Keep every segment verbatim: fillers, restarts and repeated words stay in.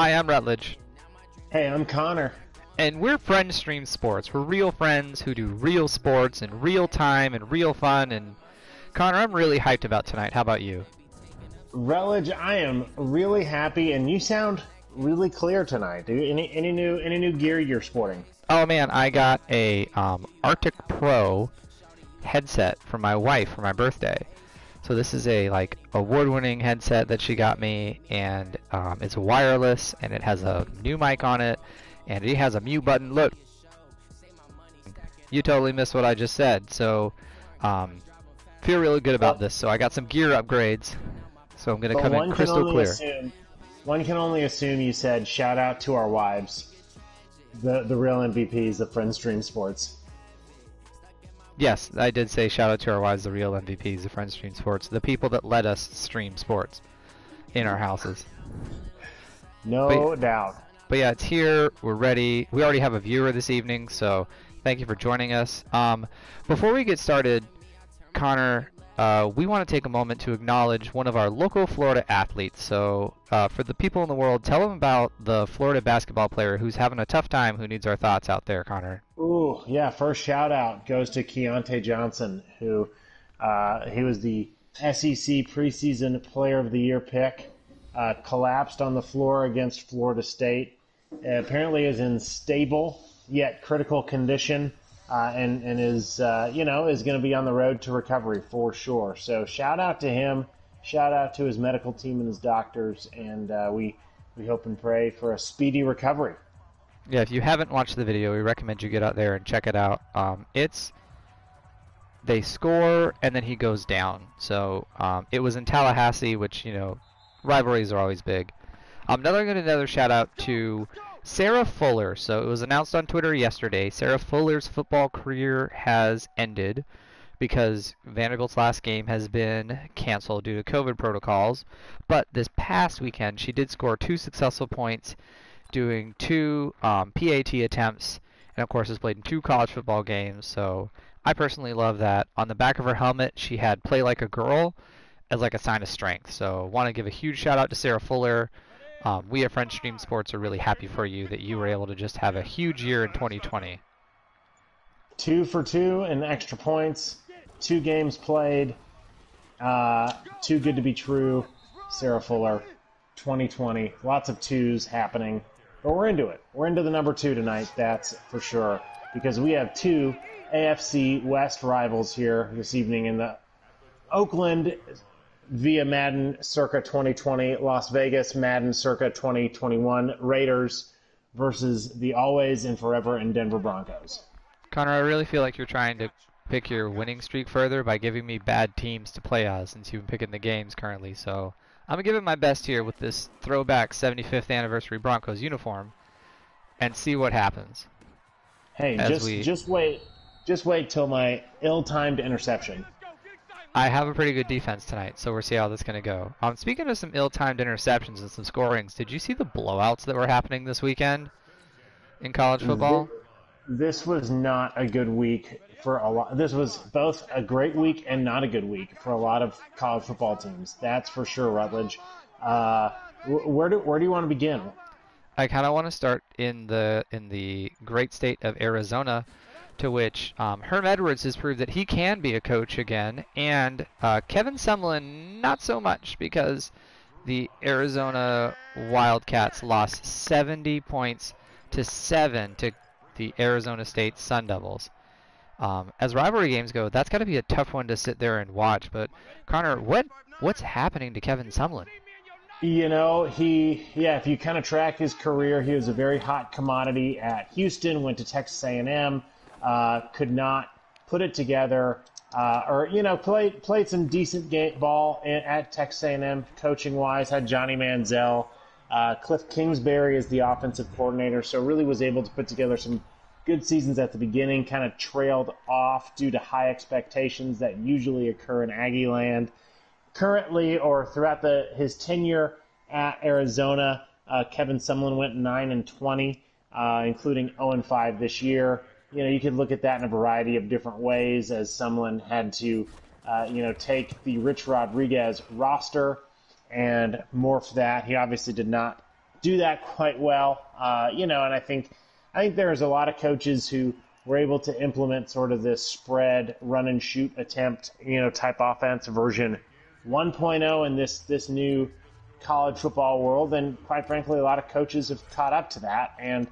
Hi, I'm Rutledge. Hey, I'm Connor. And we're Friendstream Sports. We're real friends who do real sports in real time and real fun. And Connor, I'm really hyped about tonight. How about you? Rutledge, I am really happy, and you sound really clear tonight. Do any any new any new gear you're sporting? Oh man, I got a um, Arctic Pro headset from my wife for my birthday. So this is a like award-winning headset that she got me, and um, it's wireless, and it has a new mic on it, and it has a mute button. Look, you totally missed what I just said. So um, feel really good about this. So I got some gear upgrades. So I'm gonna but come in crystal clear. Assume, one can only assume you said shout out to our wives, the the real M V Ps of Friendstream Sports. Yes, I did say shout out to our wives, the real M V Ps of Friendstream Sports, the people that let us stream sports in our houses. No but, doubt. But yeah, it's here. We're ready. We already have a viewer this evening, so thank you for joining us. Um, before we get started, Connor, uh, we want to take a moment to acknowledge one of our local Florida athletes. So uh, for the people in the world, tell them about the Florida basketball player who's having a tough time, who needs our thoughts out there, Connor. Ooh, yeah, first shout-out goes to Keontae Johnson, who uh, he was the S E C preseason player of the year pick, uh, collapsed on the floor against Florida State, apparently is in stable yet critical condition, uh, and, and is, uh, you know, is going to be on the road to recovery for sure. So shout-out to him, shout-out to his medical team and his doctors, and uh, we, we hope and pray for a speedy recovery. Yeah, if you haven't watched the video, we recommend you get out there and check it out. Um, it's, they score, and then he goes down. So um, it was in Tallahassee, which, you know, rivalries are always big. Um, another another shout-out to Sarah Fuller. So it was announced on Twitter yesterday. Sarah Fuller's football career has ended because Vanderbilt's last game has been canceled due to COVID protocols. But this past weekend, she did score two successful points, doing two um, P A T attempts, and of course has played in two college football games, so I personally love that. On the back of her helmet, she had "Play Like a Girl" as like a sign of strength, so want to give a huge shout-out to Sarah Fuller. Um, we at Friendstream Sports are really happy for you that you were able to just have a huge year in twenty twenty. Two for two and extra points, two games played, uh, too good to be true, Sarah Fuller, twenty twenty, lots of twos happening. But we're into it. We're into the number two tonight, that's for sure, because we have two A F C West rivals here this evening in the Oakland via Madden circa twenty twenty, Las Vegas Madden circa twenty twenty-one, Raiders versus the always and forever in Denver Broncos. Connor, I really feel like you're trying to pick your winning streak further by giving me bad teams to play on since you've been picking the games currently, so I'm going to give it my best here with this throwback seventy-fifth anniversary Broncos uniform and see what happens. Hey, just we... just wait just wait till my ill-timed interception. I have a pretty good defense tonight, so we'll see how this is going to go. Um, speaking of some ill-timed interceptions and some scorings, did you see the blowouts that were happening this weekend in college football? This, this was not a good week for a lot. This was both a great week and not a good week for a lot of college football teams. That's for sure, Rutledge. Uh, where do where do you want to begin? I kind of want to start in the in the great state of Arizona, to which um, Herm Edwards has proved that he can be a coach again, and uh, Kevin Sumlin not so much, because the Arizona Wildcats lost seventy points to seven to the Arizona State Sun Devils. Um, as rivalry games go, that's got to be a tough one to sit there and watch. But Connor, what what's happening to Kevin Sumlin? You know, he yeah. If you kind of track his career, he was a very hot commodity at Houston. Went to Texas A and M, uh, could not put it together, uh, or you know, played played some decent game ball at Texas A and M. Coaching wise, had Johnny Manziel, uh, Cliff Kingsbury as the offensive coordinator. So really was able to put together some good seasons at the beginning, kind of trailed off due to high expectations that usually occur in Aggie land. Currently, or throughout the his tenure at Arizona, uh, Kevin Sumlin went nine and twenty, uh, including oh and five this year. You know, you could look at that in a variety of different ways, as Sumlin had to, uh, you know, take the Rich Rodriguez roster and morph that. He obviously did not do that quite well. Uh, you know, and I think I think there's a lot of coaches who were able to implement sort of this spread, run and shoot attempt, you know, type offense version one point oh in this this new college football world. And quite frankly, a lot of coaches have caught up to that. And,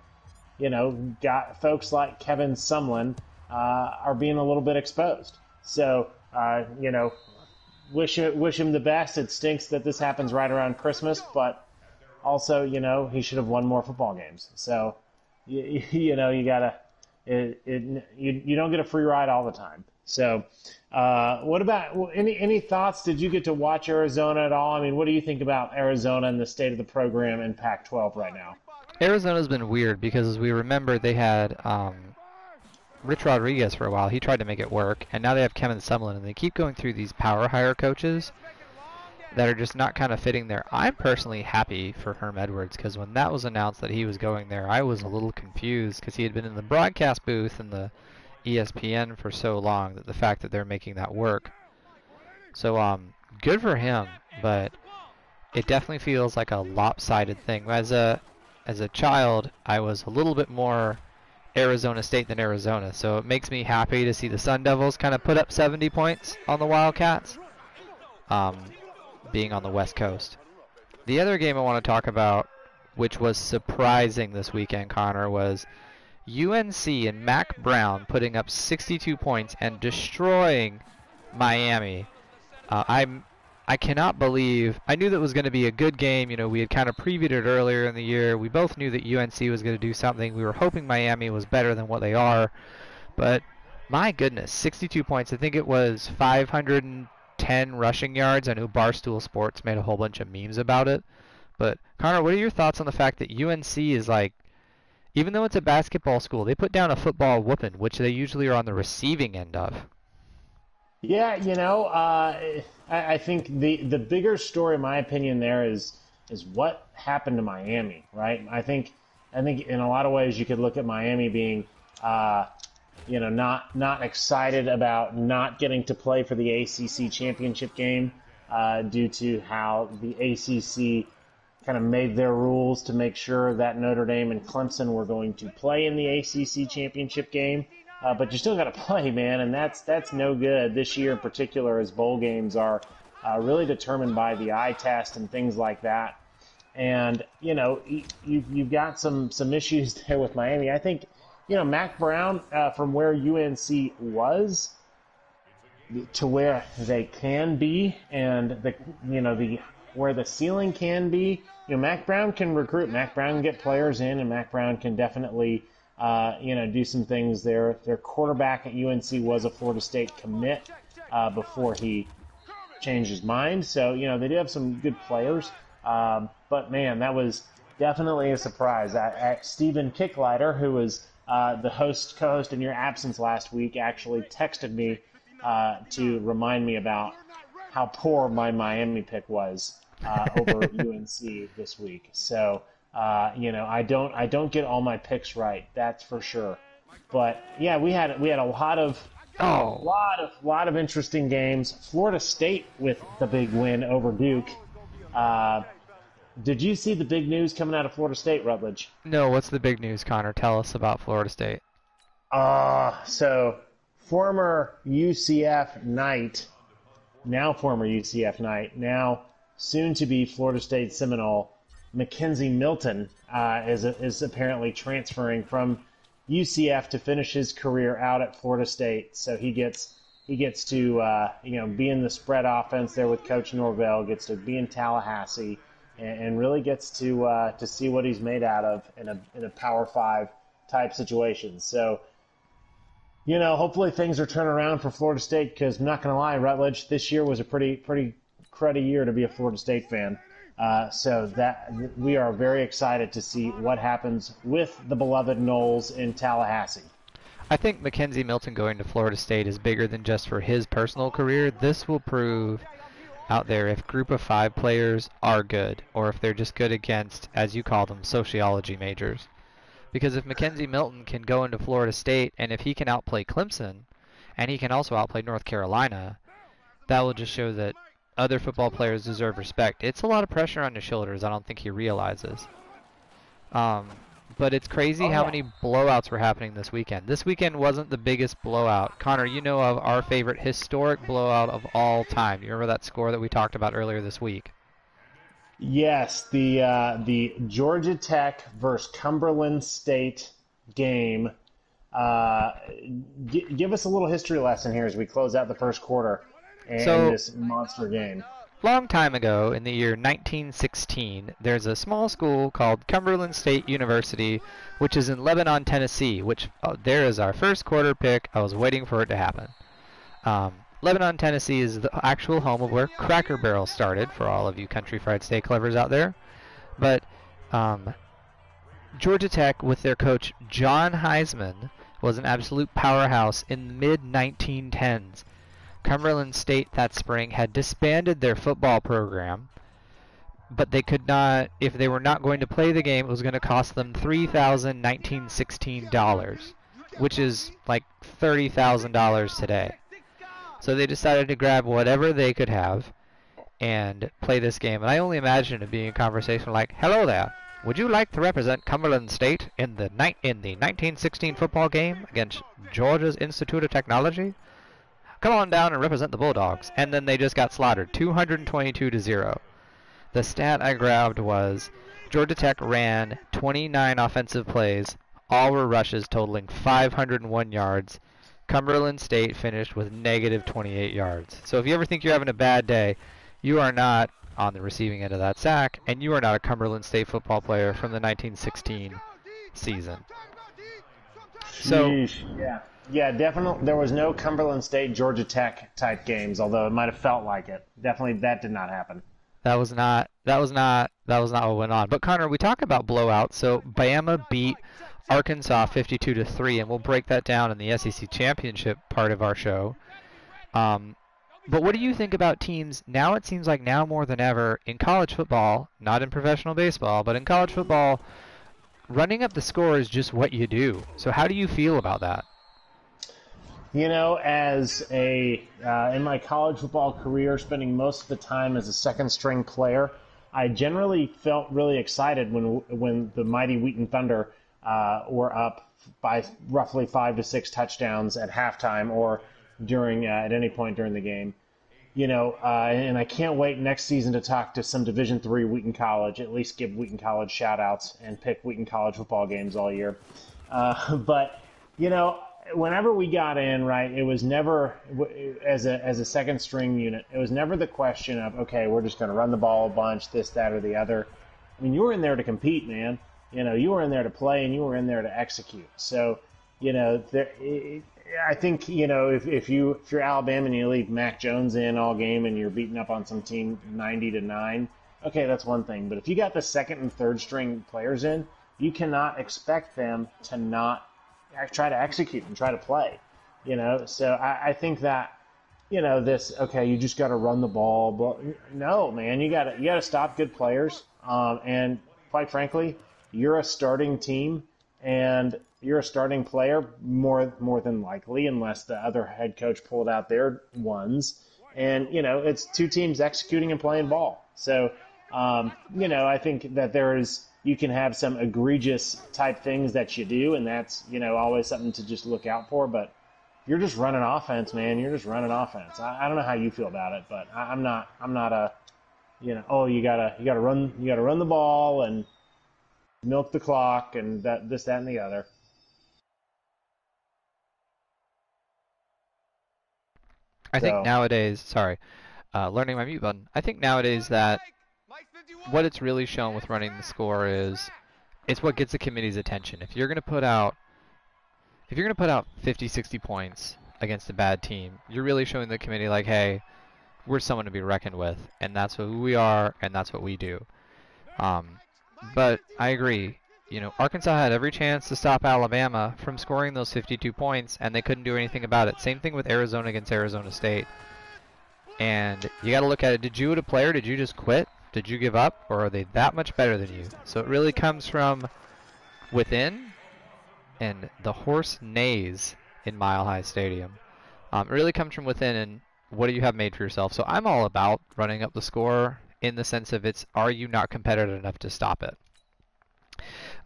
you know, got folks like Kevin Sumlin uh, are being a little bit exposed. So, uh, you know, wish wish him the best. It stinks that this happens right around Christmas, but also, you know, he should have won more football games. So, you, you know, you gotta it, it, you you don't get a free ride all the time. So, uh, what about any any thoughts? Did you get to watch Arizona at all? I mean, what do you think about Arizona and the state of the program in Pac twelve right now? Arizona's been weird because, as we remember, they had um, Rich Rodriguez for a while. He tried to make it work, and now they have Kevin Sumlin, and they keep going through these power hire coaches that are just not kind of fitting there. I'm personally happy for Herm Edwards because when that was announced that he was going there, I was a little confused because he had been in the broadcast booth and the E S P N for so long that the fact that they're making that work. So um, good for him, but it definitely feels like a lopsided thing. As a as a child, I was a little bit more Arizona State than Arizona, so it makes me happy to see the Sun Devils kind of put up seventy points on the Wildcats. Um, being on the West Coast. The other game I want to talk about, which was surprising this weekend, Connor, was U N C and Mack Brown putting up sixty-two points and destroying Miami. Uh, I'm, I cannot believe, I knew that was going to be a good game. You know, we had kind of previewed it earlier in the year. We both knew that U N C was going to do something. We were hoping Miami was better than what they are. But my goodness, sixty-two points. I think it was five hundred ten rushing yards. I know Barstool Sports made a whole bunch of memes about it. But, Connor, what are your thoughts on the fact that U N C is like, even though it's a basketball school, they put down a football whooping, which they usually are on the receiving end of? Yeah, you know, uh, I, I think the, the bigger story, in my opinion, there is is what happened to Miami, right? I think I think in a lot of ways you could look at Miami being uh, – you know, not not excited about not getting to play for the A C C championship game uh, due to how the A C C kind of made their rules to make sure that Notre Dame and Clemson were going to play in the A C C championship game. Uh, but you still got to play, man, and that's that's no good this year in particular, as bowl games are uh, really determined by the eye test and things like that. And you know, you've you've got some some issues there with Miami, I think. You know, Mack Brown, uh, from where U N C was to where they can be, and the you know the where the ceiling can be. You know, Mack Brown can recruit. Mack Brown can get players in, and Mack Brown can definitely uh, you know do some things. Their their quarterback at U N C was a Florida State commit uh, before he changed his mind. So you know they do have some good players, uh, but man, that was definitely a surprise. I, I, Stephen Kicklighter, who was Uh, the host, co-host in your absence last week, actually texted me uh, to remind me about how poor my Miami pick was uh, over U N C this week. So, uh, you know, I don't, I don't get all my picks right, that's for sure. But yeah, we had we had a lot of, oh. a lot of, lot of interesting games. Florida State with the big win over Duke. Uh, Did you see the big news coming out of Florida State, Rutledge? No, what's the big news, Connor? Tell us about Florida State. Uh, so former U C F Knight, now former U C F Knight, now soon-to-be Florida State Seminole, McKenzie Milton uh, is is apparently transferring from U C F to finish his career out at Florida State. So he gets he gets to uh, you know be in the spread offense there with Coach Norvell, gets to be in Tallahassee, and really gets to uh, to see what he's made out of in a in a Power Five type situation. So, you know, hopefully things are turning around for Florida State because I'm not going to lie, Rutledge, this year was a pretty pretty cruddy year to be a Florida State fan. Uh, so that we are very excited to see what happens with the beloved Noles in Tallahassee. I think McKenzie Milton going to Florida State is bigger than just for his personal career. This will prove out there if group of five players are good, or if they're just good against, as you call them, sociology majors. Because if McKenzie Milton can go into Florida State, and if he can outplay Clemson, and he can also outplay North Carolina, that will just show that other football players deserve respect. It's a lot of pressure on his shoulders. I don't think he realizes. Um, but it's crazy oh, how yeah. many blowouts were happening this weekend. This weekend wasn't the biggest blowout. Connor, you know of our favorite historic blowout of all time. Do you remember that score that we talked about earlier this week? Yes, the uh, the Georgia Tech versus Cumberland State game. Uh, g- give us a little history lesson here as we close out the first quarter and so, this monster game. Long time ago, in the year nineteen sixteen, there's a small school called Cumberland State University, which is in Lebanon, Tennessee, which oh, there is our first quarter pick. I was waiting for it to happen. Um, Lebanon, Tennessee is the actual home of where Cracker Barrel started, for all of you Country Fried Steak lovers out there. But um, Georgia Tech, with their coach John Heisman, was an absolute powerhouse in the mid nineteen tens. Cumberland State that spring had disbanded their football program, but they could not, if they were not going to play the game, it was going to cost them three thousand nineteen sixteen dollars, which is like thirty thousand dollars today. So they decided to grab whatever they could have and play this game. And I only imagine it being a conversation like, "Hello there. Would you like to represent Cumberland State in the ni- in the nineteen sixteen football game against Georgia's Institute of Technology? Come on down and represent the Bulldogs." And then they just got slaughtered, two hundred twenty-two to zero. The stat I grabbed was Georgia Tech ran twenty-nine offensive plays. All were rushes totaling five hundred one yards. Cumberland State finished with negative twenty-eight yards. So if you ever think you're having a bad day, you are not on the receiving end of that sack, and you are not a Cumberland State football player from the nineteen sixteen season. So, Sheesh. yeah, yeah, definitely. There was no Cumberland State, Georgia Tech type games, although it might have felt like it. Definitely, that did not happen. That was not. That was not. That was not what went on. But Connor, we talk about blowouts. So Bama beat Arkansas fifty-two to three, and we'll break that down in the S E C championship part of our show. Um, but what do you think about teams now? It seems like now more than ever in college football, not in professional baseball, but in college football, running up the score is just what you do. So how do you feel about that? You know, as a uh, in my college football career, spending most of the time as a second string player, I generally felt really excited when when the mighty Wheaton Thunder Uh, were up by roughly five to six touchdowns at halftime or during uh, at any point during the game. You know, uh, and I can't wait next season to talk to some Division three Wheaton College, at least give Wheaton College shout-outs and pick Wheaton College football games all year. Uh, but, you know, whenever we got in, right, it was never, as a as a second-string unit, it was never the question of, okay, we're just going to run the ball a bunch, this, that, or the other. I mean, you were in there to compete, man. You know, you were in there to play and you were in there to execute. So, you know, there, it, I think, you know, if, if, you, if you're Alabama and you leave Mac Jones in all game and you're beating up on some team ninety to nine, okay, that's one thing. But if you got the second and third string players in, you cannot expect them to not try to execute and try to play, you know. So I, I think that, you know, this, okay, you just got to run the ball. But no, man, you got to you got to stop good players. Um, and quite frankly, you're a starting team, and you're a starting player more more than likely, unless the other head coach pulled out their ones. And, you know, it's two teams executing and playing ball. So, um, you know, I think that there is you can have some egregious type things that you do, and that's, you know, always something to just look out for. But you're just running offense, man. You're just running offense. I, I don't know how you feel about it, but I, I'm not I'm not a, you know, oh, you gotta you gotta run you gotta run the ball and milk the clock and that this, that, and the other. I so. think nowadays, sorry, uh, learning my mute button. I think nowadays that what it's really shown with running the score is it's what gets the committee's attention. If you're going to put out, if you're going to put out fifty, sixty points against a bad team, you're really showing the committee like, hey, we're someone to be reckoned with, and that's who we are, and that's what we do. Um, But I agree. You know, Arkansas had every chance to stop Alabama from scoring those fifty-two points, and they couldn't do anything about it. Same thing with Arizona against Arizona State. And you got to look at it. Did you, as a player, did you just quit? Did you give up? Or are they that much better than you? So it really comes from within, and the horse neighs in Mile High Stadium. Um, it really comes from within, and what do you have made for yourself? So I'm all about running up the score, in the sense of it's, are you not competitive enough to stop it?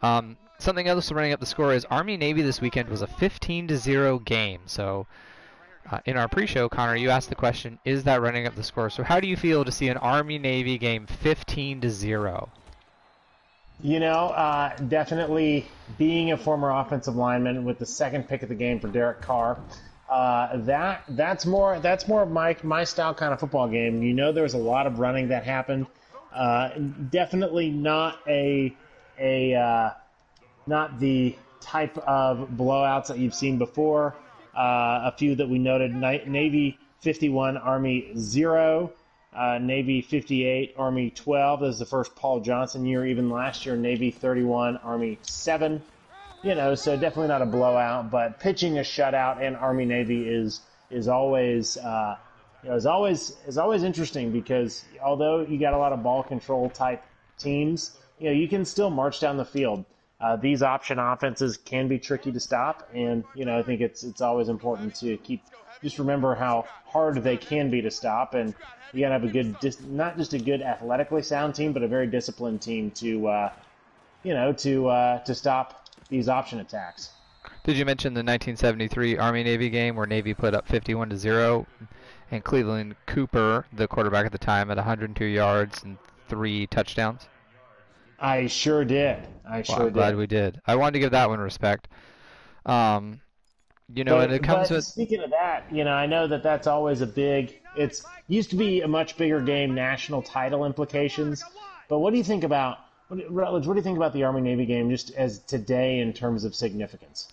Um, something else running up the score is Army-Navy this weekend was a fifteen to zero game. So uh, in our pre-show, Connor, you asked the question, is that running up the score? So how do you feel to see an Army-Navy game fifteen to zero? You know, uh, definitely being a former offensive lineman with the second pick of the game for Derek Carr, uh, that that's more that's more of my my style kind of football game. You know, there was a lot of running that happened. Uh, definitely not a a uh, not the type of blowouts that you've seen before. Uh, a few that we noted: Navy fifty-one, Army zero. Uh, Navy fifty-eight, Army twelve. This is the first Paul Johnson year. Even last year, Navy thirty-one, Army seven. You know, so definitely not a blowout, but pitching a shutout in Army Navy is is always uh, you know, is always is always interesting, because although you got a lot of ball control type teams, you know, you can still march down the field. Uh, these option offenses can be tricky to stop, and you know, I think it's it's always important to keep. Just remember how hard they can be to stop, and you gotta have a good, not just a good athletically sound team, but a very disciplined team to, uh, you know, to uh, to stop these option attacks. Did you mention the nineteen seventy-three Army-Navy game where Navy put up fifty-one to zero, and Cleveland Cooper, the quarterback at the time, at one hundred two yards and three touchdowns? I sure did. I sure well, I'm did. Glad we did. I wanted to give that one respect. Um, You know, but, and it comes with. Speaking of that, you know, I know that that's always a big. It's used to be a much bigger game, national title implications. But what do you think about what, Rutledge? What do you think about the Army Navy game just as today in terms of significance?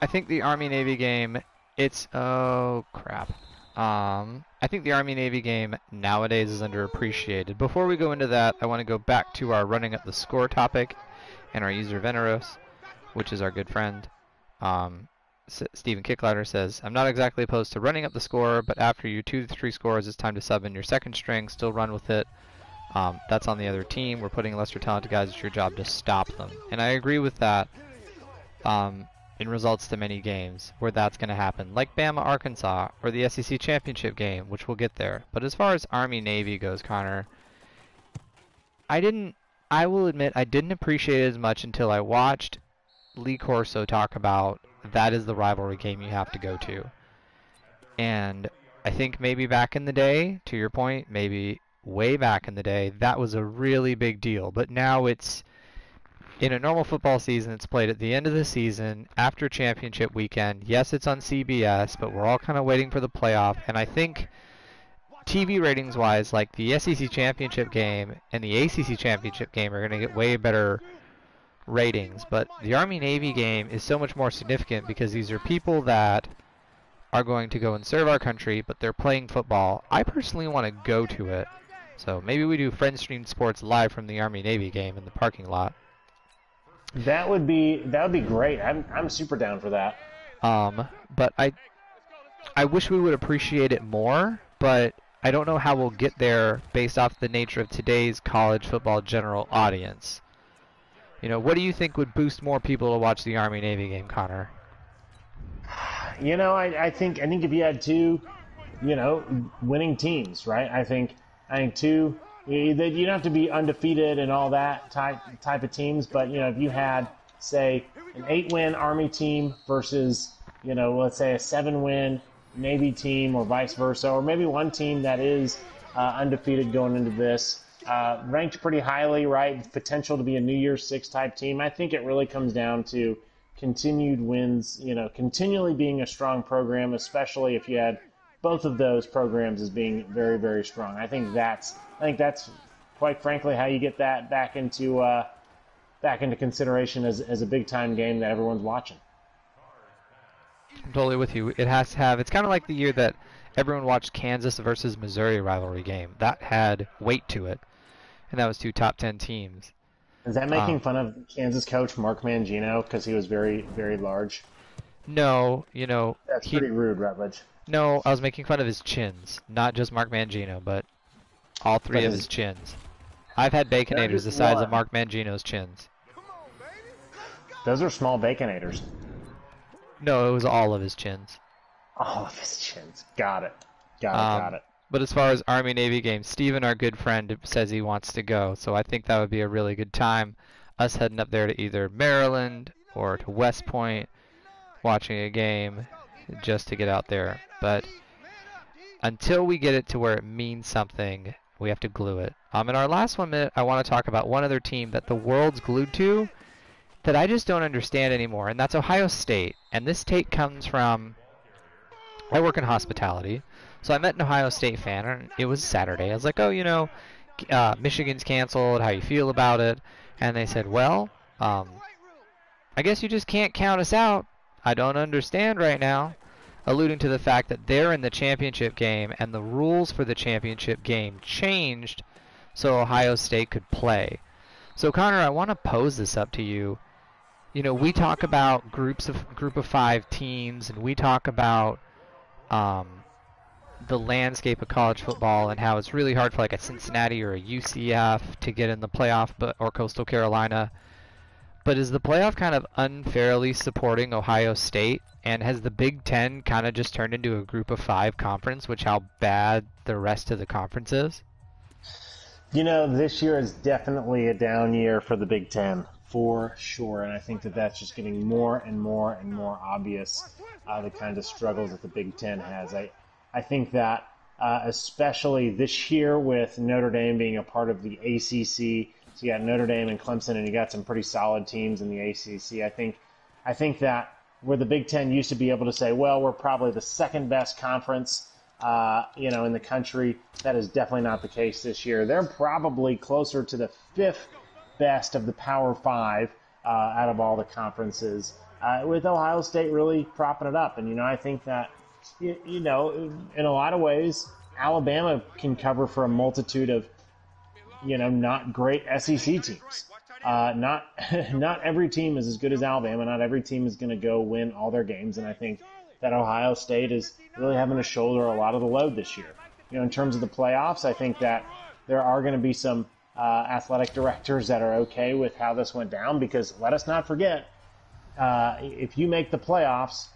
I think the Army Navy game. It's oh crap. Um, I think the Army Navy game nowadays is underappreciated. Before we go into that, I want to go back to our running up the score topic, and our user Veneros, which is our good friend. Um, Stephen Kicklighter says, I'm not exactly opposed to running up the score, but after you two to three scores, it's time to sub in your second string, still run with it. Um, that's on the other team. We're putting lesser talented guys. It's your job to stop them. And I agree with that um, in results to many games where that's going to happen, like Bama, Arkansas, or the S E C championship game, which we'll get there. But as far as Army-Navy goes, Connor, I didn't, I will admit, I didn't appreciate it as much until I watched Lee Corso talk about that is the rivalry game you have to go to. And I think maybe back in the day, to your point, maybe way back in the day, that was a really big deal. But now it's, in a normal football season, it's played at the end of the season, after championship weekend. Yes, it's on C B S, but we're all kind of waiting for the playoff. And I think T V ratings-wise, like the S E C championship game and the A C C championship game are going to get way better ratings, but the Army-Navy game is so much more significant because these are people that are going to go and serve our country, but they're playing football. I personally want to go to it, so maybe we do Friendstream Sports live from the Army-Navy game in the parking lot. That would be that would be great. I'm I'm super down for that. Um, but I I wish we would appreciate it more, but I don't know how we'll get there based off the nature of today's college football general audience. You know, what do you think would boost more people to watch the Army-Navy game, Connor? You know, I, I think I think if you had two, you know, winning teams, right? I think I think two. You, you don't have to be undefeated and all that type type of teams, but you know, if you had say an eight-win Army team versus you know, let's say a seven-win Navy team, or vice versa, or maybe one team that is uh, undefeated going into this. Uh, ranked pretty highly, right? Potential to be a New Year's Six type team. I think it really comes down to continued wins, you know, continually being a strong program, especially if you had both of those programs as being very, very strong. I think that's, I think that's quite frankly how you get that back into, uh, back into consideration as, as a big time game that everyone's watching. I'm totally with you. It has to have, it's kind of like the year that everyone watched Kansas versus Missouri rivalry game. That had weight to it. And that was two top ten teams. Is that making um, fun of Kansas coach Mark Mangino because he was very, very large? No, you know. That's he, pretty rude, Rutledge. No, I was making fun of his chins. Not just Mark Mangino, but all three but of his, his chins. I've had Baconators the size of Mark Mangino's chins. Come on, baby. Those are small Baconators. No, it was all of his chins. All of his chins. Got it. Got it, um, got it. But as far as Army-Navy games, Steven, our good friend, says he wants to go, so I think that would be a really good time. us heading up there to either Maryland or to West Point, watching a game just to get out there. But until we get it to where it means something, we have to glue it. Um, in our last one minute, I want to talk about one other team that the world's glued to that I just don't understand anymore, and that's Ohio State. And this take comes from, I work in hospitality, so I met an Ohio State fan, and it was Saturday. I was like, oh, you know, uh, Michigan's canceled, how you feel about it? And they said, well, um, I guess you just can't count us out. I don't understand right now, alluding to the fact that they're in the championship game and the rules for the championship game changed so Ohio State could play. So, Connor, I want to pose this up to you. You know, we talk about groups of group of five teams, and we talk about um, the landscape of college football and how it's really hard for like a Cincinnati or a U C F to get in the playoff, but or Coastal Carolina. But is the playoff kind of unfairly supporting Ohio State? And has the Big Ten kind of just turned into a group of five conference, which how bad the rest of the conference is? You know, this year is definitely a down year for the Big Ten, for sure. And I think that that's just getting more and more and more obvious, uh, the kind of struggles that the Big Ten has. I, I think that uh, especially this year with Notre Dame being a part of the A C C, so you got Notre Dame and Clemson, and you got some pretty solid teams in the A C C. I think, I think that where the Big Ten used to be able to say, well, we're probably the second best conference, uh, you know, in the country, that is definitely not the case this year. They're probably closer to the fifth best of the Power Five uh, out of all the conferences, uh, with Ohio State really propping it up. And you know, I think that you, you know, in a lot of ways, Alabama can cover for a multitude of, you know, not great S E C teams. Uh, not not every team is as good as Alabama. Not every team is going to go win all their games. And I think that Ohio State is really having to shoulder a lot of the load this year. You know, in terms of the playoffs, I think that there are going to be some uh, athletic directors that are okay with how this went down, because let us not forget, uh, if you make the playoffs,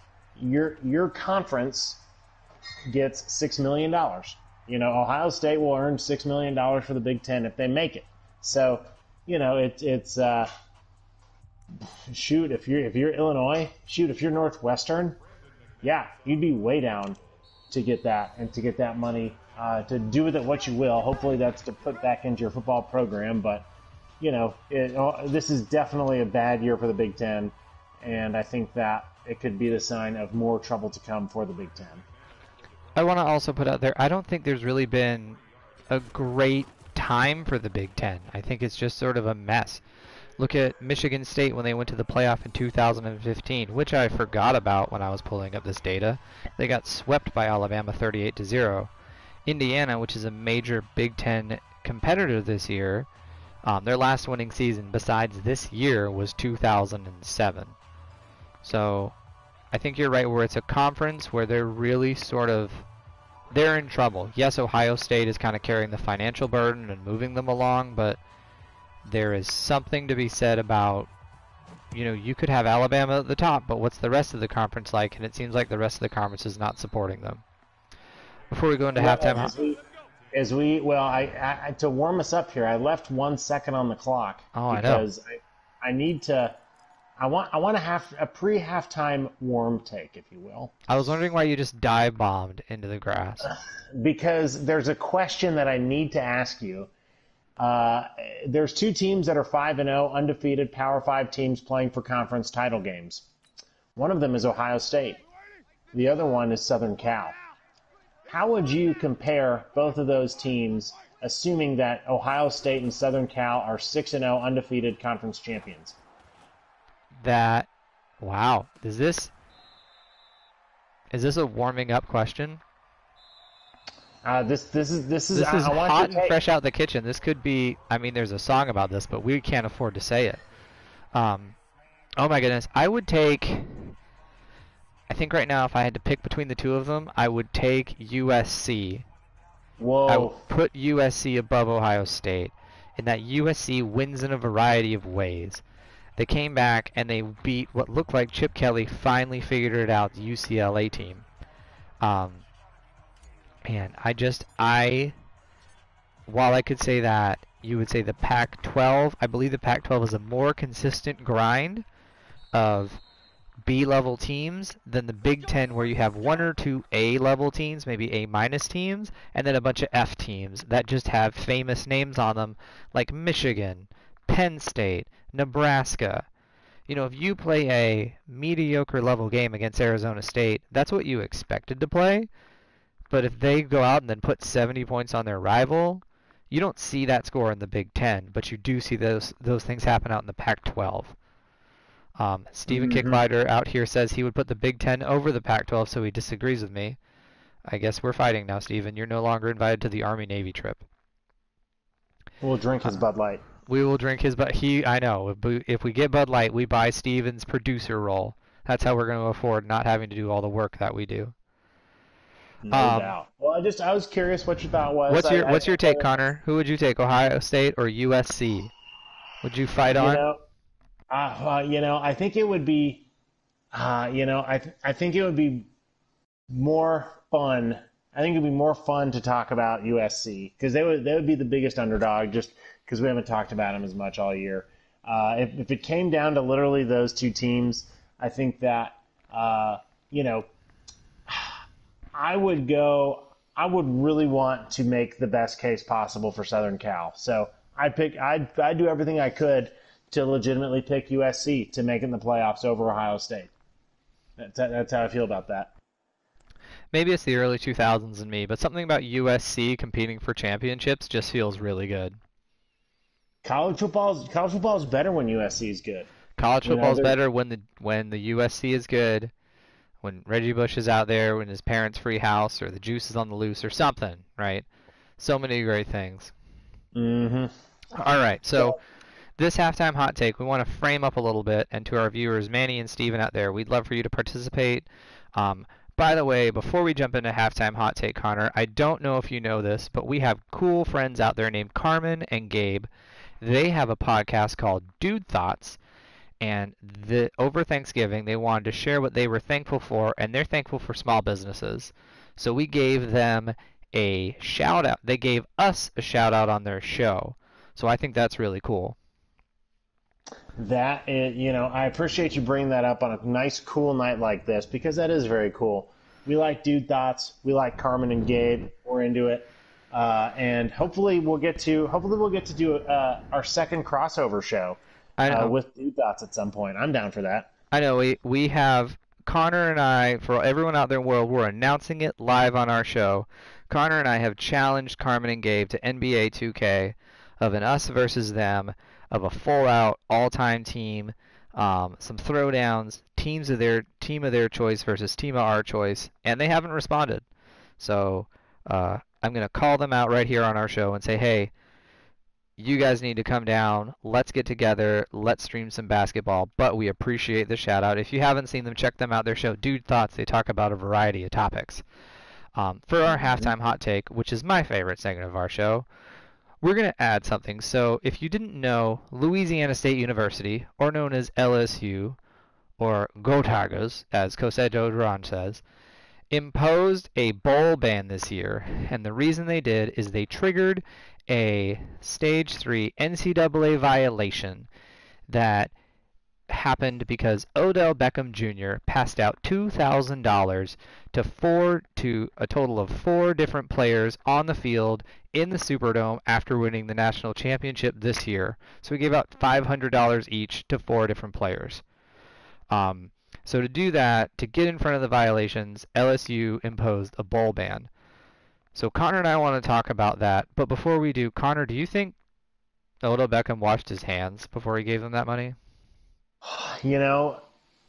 your your conference gets six million dollars. You know, Ohio State will earn six million dollars for the Big Ten if they make it. So, you know, it, it's, uh, shoot, if you're, if you're Illinois, shoot, if you're Northwestern, yeah, you'd be way down to get that and to get that money, uh, to do with it what you will. Hopefully that's to put back into your football program. But, you know, it, oh, this is definitely a bad year for the Big Ten, and I think that it could be the sign of more trouble to come for the Big Ten. I want to also put out there, I don't think there's really been a great time for the Big Ten. I think it's just sort of a mess. Look at Michigan State when they went to the playoff in two thousand fifteen, which I forgot about when I was pulling up this data. They got swept by Alabama thirty-eight to zero. Indiana, which is a major Big Ten competitor this year, um, their last winning season besides this year was two thousand seven. So I think you're right, where it's a conference where they're really sort of, they're in trouble. Yes, Ohio State is kind of carrying the financial burden and moving them along, but there is something to be said about, you know, you could have Alabama at the top, but what's the rest of the conference like? And it seems like the rest of the conference is not supporting them. Before we go into well, halftime, as we, as we well, I, I to warm us up here, I left one second on the clock oh, because I, know. I, I need to. I want I want a half a pre-halftime warm take, if you will. I was wondering why you just dive bombed into the grass. Because there's a question that I need to ask you. Uh, there's two teams that are five and zero, undefeated Power Five teams playing for conference title games. One of them is Ohio State. The other one is Southern Cal. How would you compare both of those teams, assuming that Ohio State and Southern Cal are six and zero, undefeated conference champions? That, wow, is this is this a warming up question? Uh, this this is this is, this I, is I want hot and take... fresh out the kitchen. This could be. I mean, there's a song about this, but we can't afford to say it. Um, oh my goodness, I would take. I think right now, if I had to pick between the two of them, I would take U S C. Whoa! I would put U S C above Ohio State, and that U S C wins in a variety of ways. They came back and they beat what looked like Chip Kelly finally figured it out, the U C L A team. Um, and I just, I, while I could say that, you would say the Pac twelve. I believe the Pac twelve is a more consistent grind of B-level teams than the Big Ten, where you have one or two A-level teams, maybe A-minus teams, and then a bunch of F teams that just have famous names on them, like Michigan, Penn State, Nebraska. You know, if you play a mediocre-level game against Arizona State, that's what you expected to play. But if they go out and then put seventy points on their rival, you don't see that score in the Big Ten, but you do see those those things happen out in the Pac twelve. Um, Stephen mm-hmm. Kicklighter out here says he would put the Big Ten over the Pac twelve, so he disagrees with me. I guess we're fighting now, Stephen. You're no longer invited to the Army-Navy trip. We'll drink his Bud Light. We will drink his Bud He, I know. If we, if we get Bud Light, we buy Stephen's producer role. That's how we're going to afford not having to do all the work that we do. No um, doubt. Well, I just I was curious what your thought was. What's your I, What's I, your take, I, Connor? Who would you take, Ohio State or U S C? Would you fight you on? Know, Uh, uh, you know, I think it would be, uh, you know, I th- I think it would be more fun. I think it'd be more fun to talk about U S C because they would they would be the biggest underdog just because we haven't talked about them as much all year. Uh, if if it came down to literally those two teams, I think that uh, you know, I would go. I would really want to make the best case possible for Southern Cal. So I'd pick. I'd I'd do everything I could to legitimately pick U S C to make it in the playoffs over Ohio State. That's, that's how I feel about that. Maybe it's the early two thousands in me, but something about U S C competing for championships just feels really good. College football, college football is better when U S C is good. College football is you know, better when the when the U S C is good, when Reggie Bush is out there, when his parents' free house, or the juice is on the loose, or something, right? So many great things. Mm-hmm. All right, so... Yeah. This halftime hot take, we want to frame up a little bit, and to our viewers, Manny and Steven out there, we'd love for you to participate. Um, by the way, before we jump into halftime hot take, Connor, I don't know if you know this, but we have cool friends out there named Carmen and Gabe. They have a podcast called Dude Thoughts, and the, over Thanksgiving, they wanted to share what they were thankful for, and they're thankful for small businesses. So we gave them a shout-out. They gave us a shout-out on their show. So I think that's really cool. That is, you know, I appreciate you bringing that up on a nice, cool night like this because that is very cool. We like Dude Thoughts. We like Carmen and Gabe. We're into it, uh, and hopefully we'll get to hopefully we'll get to do uh, our second crossover show I know. Uh, with Dude Thoughts at some point. I'm down for that. I know we we have Connor and I for everyone out there in the world. We're announcing it live on our show. Connor and I have challenged Carmen and Gabe to N B A two K of an us versus them. Of a full-out all-time team, um, some throwdowns, teams of their team of their choice versus team of our choice, and they haven't responded. So uh, I'm going to call them out right here on our show and say, hey, you guys need to come down. Let's get together. Let's stream some basketball. But we appreciate the shout-out. If you haven't seen them, check them out. Their show, Dude Thoughts, they talk about a variety of topics. Um, for our halftime hot take, which is my favorite segment of our show, we're going to add something. So if you didn't know, Louisiana State University, or known as L S U, or Go Tigers, as Cosette Odoron says, imposed a bowl ban this year. And the reason they did is they triggered a Stage three N C double A violation that happened because Odell Beckham Junior passed out two thousand dollars to four to a total of four different players on the field in the Superdome after winning the national championship this year. So we gave out five hundred dollars each to four different players. Um, so to do that, to get in front of the violations, L S U imposed a bowl ban. So Connor and I want to talk about that. But before we do, Connor, do you think Odell Beckham washed his hands before he gave them that money? You know,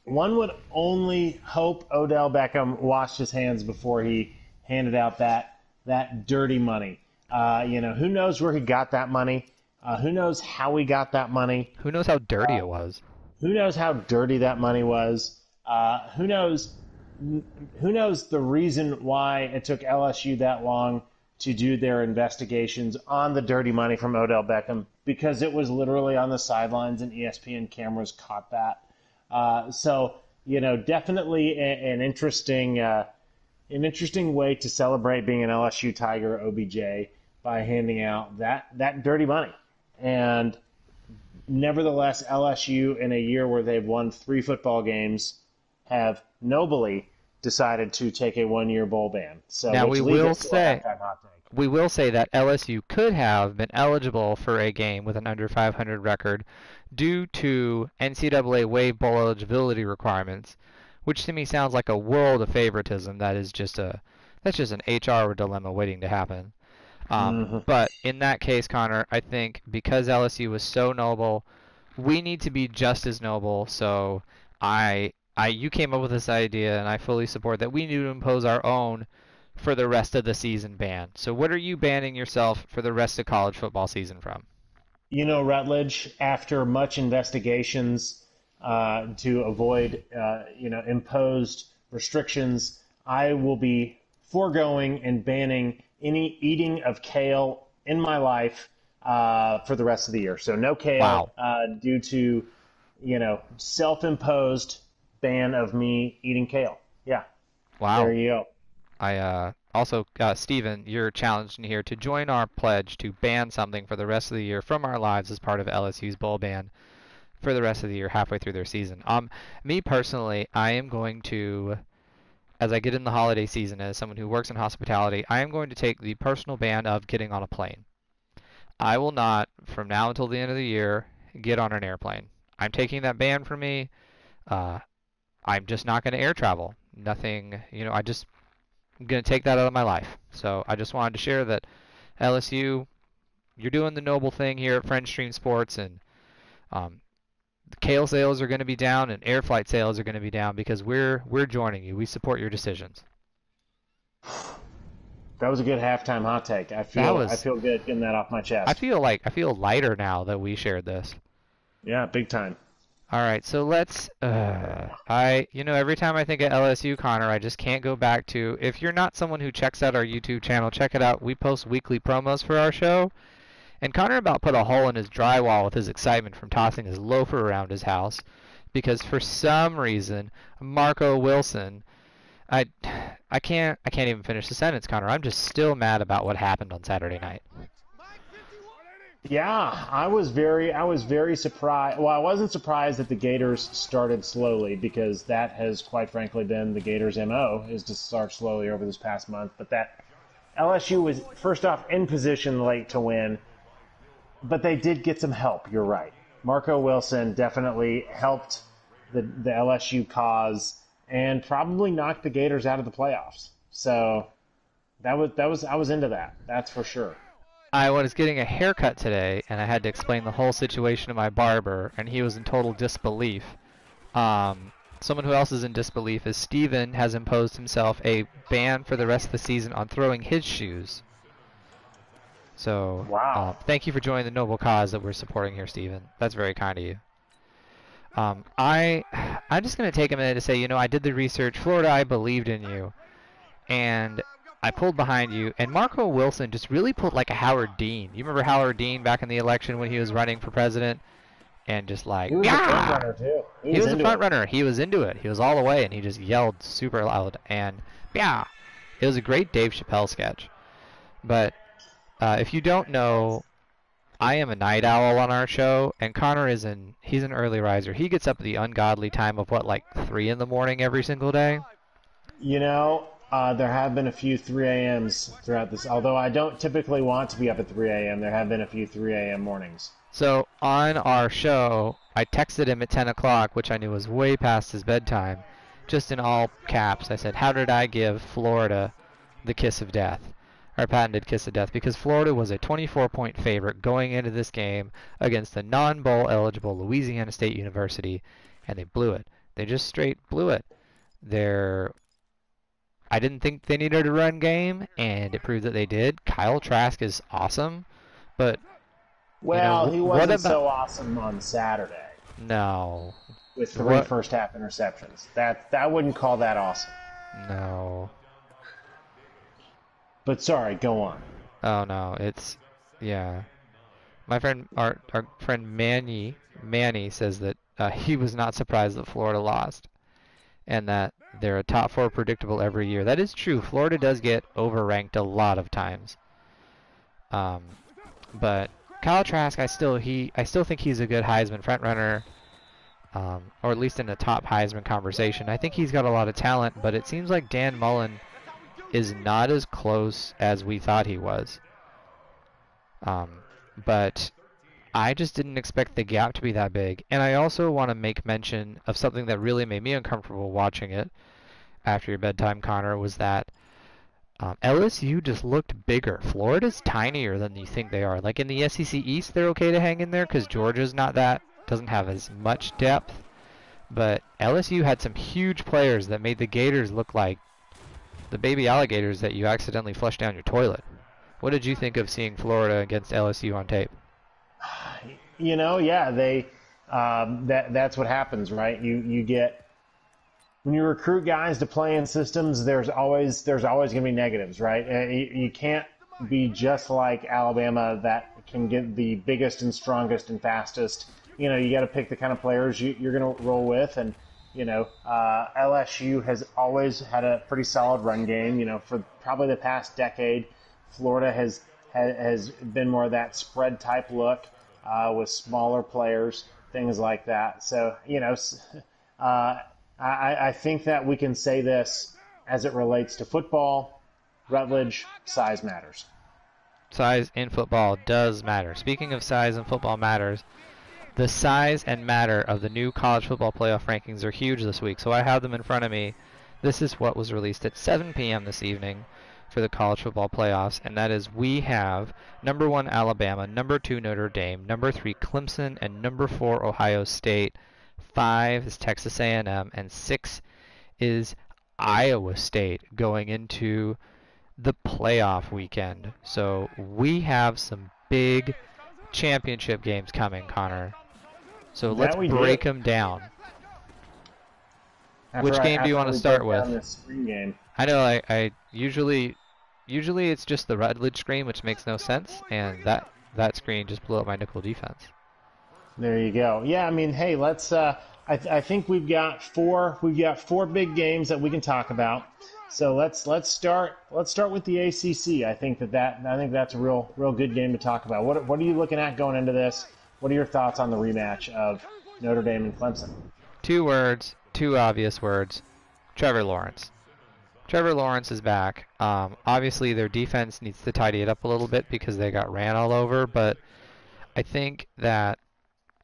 one would only hope Odell Beckham washed his hands before he handed out that that dirty money. Uh, you know, who knows where he got that money? Uh, who knows how he got that money? Who knows how dirty uh, it was? Who knows how dirty that money was? Uh, who knows? Who knows the reason why it took L S U that long to do their investigations on the dirty money from Odell Beckham? Because it was literally on the sidelines and E S P N cameras caught that. Uh, so, you know, definitely a, an interesting uh, an interesting way to celebrate being an L S U Tiger O B J by handing out that, that dirty money. And nevertheless, L S U, in a year where they've won three football games, have nobly decided to take a one-year bowl ban. So now we will say we will say that L S U could have been eligible for a game with an under five hundred record due to N C double A waive bowl eligibility requirements, which to me sounds like a world of favoritism. That is just a that's just an H R dilemma waiting to happen. Um, mm-hmm. But in that case, Connor, I think because L S U was so noble, we need to be just as noble. So I, I, you came up with this idea, and I fully support that. We need to impose our own for the rest of the season ban. So what are you banning yourself for the rest of college football season from? You know, Rutledge, after much investigations uh, to avoid, uh, you know, imposed restrictions, I will be foregoing and banning any eating of kale in my life uh, for the rest of the year. So no kale. Wow. uh, due to, you know, self-imposed ban of me eating kale. Yeah. Wow. There you go. I uh, also, uh, Stephen, you're challenged in here to join our pledge to ban something for the rest of the year from our lives as part of L S U's bowl ban for the rest of the year, halfway through their season. Um, me personally, I am going to, as I get in the holiday season, as someone who works in hospitality, I am going to take the personal ban of getting on a plane. I will not, from now until the end of the year, get on an airplane. I'm taking that ban for me. Uh, I'm just not going to air travel. Nothing, you know, I just, I'm going to take that out of my life. So I just wanted to share that, L S U, you're doing the noble thing here at Friendstream Sports, and um, the kale sales are going to be down and air flight sales are going to be down because we're we're joining you. We support your decisions. That was a good halftime hot take. I feel was, I feel good getting that off my chest. I feel like I feel lighter now that we shared this. Yeah, big time. All right, so let's uh, I you know every time I think of L S U, Connor, I just can't go back to, if you're not someone who checks out our YouTube channel, check it out. We post weekly promos for our show. And Connor about put a hole in his drywall with his excitement from tossing his loafer around his house because for some reason Marco Wilson, I, I can't I can't even finish the sentence, Connor. I'm just still mad about what happened on Saturday night. Yeah, I was very I was very surprised. Well, I wasn't surprised that the Gators started slowly because that has quite frankly been the Gators' M O, is to start slowly over this past month. But that L S U was first off in position late to win. But they did get some help, you're right. Marco Wilson definitely helped the, the L S U cause and probably knocked the Gators out of the playoffs. So that was that was I was into that, that's for sure. I was getting a haircut today, and I had to explain the whole situation to my barber, and he was in total disbelief. Um, someone who else is in disbelief is Steven has imposed himself a ban for the rest of the season on throwing his shoes. So wow. uh, thank you for joining the noble cause that we're supporting here, Stephen. That's very kind of you. Um, I, I'm just going to take a minute to say, you know, I did the research. Florida, I believed in you. And I pulled behind you. And Marco Wilson just really pulled like a Howard Dean. You remember Howard Dean back in the election when he was running for president? And just like, he was yeah! a front runner, too. He, he was, was a front it. runner. He was into it. He was all the way, and he just yelled super loud. And, yeah, it was a great Dave Chappelle sketch. But Uh, if you don't know, I am a night owl on our show, and Connor is in, he's an early riser. He gets up at the ungodly time of, what, like three in the morning every single day? You know, uh, there have been a few three a.m.s throughout this, although I don't typically want to be up at three a.m., there have been a few three a.m. mornings. So on our show, I texted him at ten o'clock, which I knew was way past his bedtime, just in all caps. I said, how did I give Florida the kiss of death? Our patented kiss of death, because Florida was a twenty-four point favorite going into this game against the non-bowl eligible Louisiana State University, and they blew it. They just straight blew it. They're... I didn't think they needed a run game, and it proved that they did. Kyle Trask is awesome, but well, you know, he wasn't about... so awesome on Saturday. No, with three what... first half interceptions. That that wouldn't call that awesome. No. But sorry, go on. Oh no, it's yeah. My friend, our our friend Manny, Manny says that uh, he was not surprised that Florida lost, and that they're a top four predictable every year. That is true. Florida does get overranked a lot of times. Um, but Kyle Trask, I still he I still think he's a good Heisman frontrunner, um, or at least in the top Heisman conversation. I think he's got a lot of talent, but it seems like Dan Mullen is not as close as we thought he was. Um, but I just didn't expect the gap to be that big. And I also want to make mention of something that really made me uncomfortable watching it after your bedtime, Connor, was that um, L S U just looked bigger. Florida's tinier than you think they are. Like in the S E C East, they're okay to hang in there because Georgia's not that, doesn't have as much depth. But L S U had some huge players that made the Gators look like the baby alligators that you accidentally flushed down your toilet. What did you think of seeing Florida against L S U on tape? You know, yeah, they um, that that's what happens, right? You you get when you recruit guys to play in systems. There's always there's always going to be negatives, right? You, you can't be just like Alabama that can get the biggest and strongest and fastest. You know, you got to pick the kind of players you, you're going to roll with, and you know, uh, L S U has always had a pretty solid run game. You know, for probably the past decade, Florida has has been more of that spread type look uh, with smaller players, things like that. So, you know, uh, I, I think that we can say this as it relates to football, Rutledge, size matters. Size in football does matter. Speaking of size in football matters, the size and matter of the new college football playoff rankings are huge this week. So I have them in front of me. This is what was released at seven p.m. this evening for the college football playoffs, and that is we have number one Alabama, number two Notre Dame, number three Clemson, and number four Ohio State. Five is Texas A and M, and six is Iowa State going into the playoff weekend. So we have some big championship games coming, Connor. So let's break do. them down. After Which I, game do you want to start with? Game. I know I, I usually... Usually it's just the Rutledge screen, which makes no sense, and that, that screen just blew up my nickel defense. There you go. Yeah, I mean, hey, let's. Uh, I, th I think we've got four. We've got four big games that we can talk about. So let's let's start. Let's start with the A C C. I think that, that I think that's a real real good game to talk about. What what are you looking at going into this? What are your thoughts on the rematch of Notre Dame and Clemson? Two words. Two obvious words. Trevor Lawrence. Trevor Lawrence is back. Um, obviously, their defense needs to tidy it up a little bit because they got ran all over, but I think that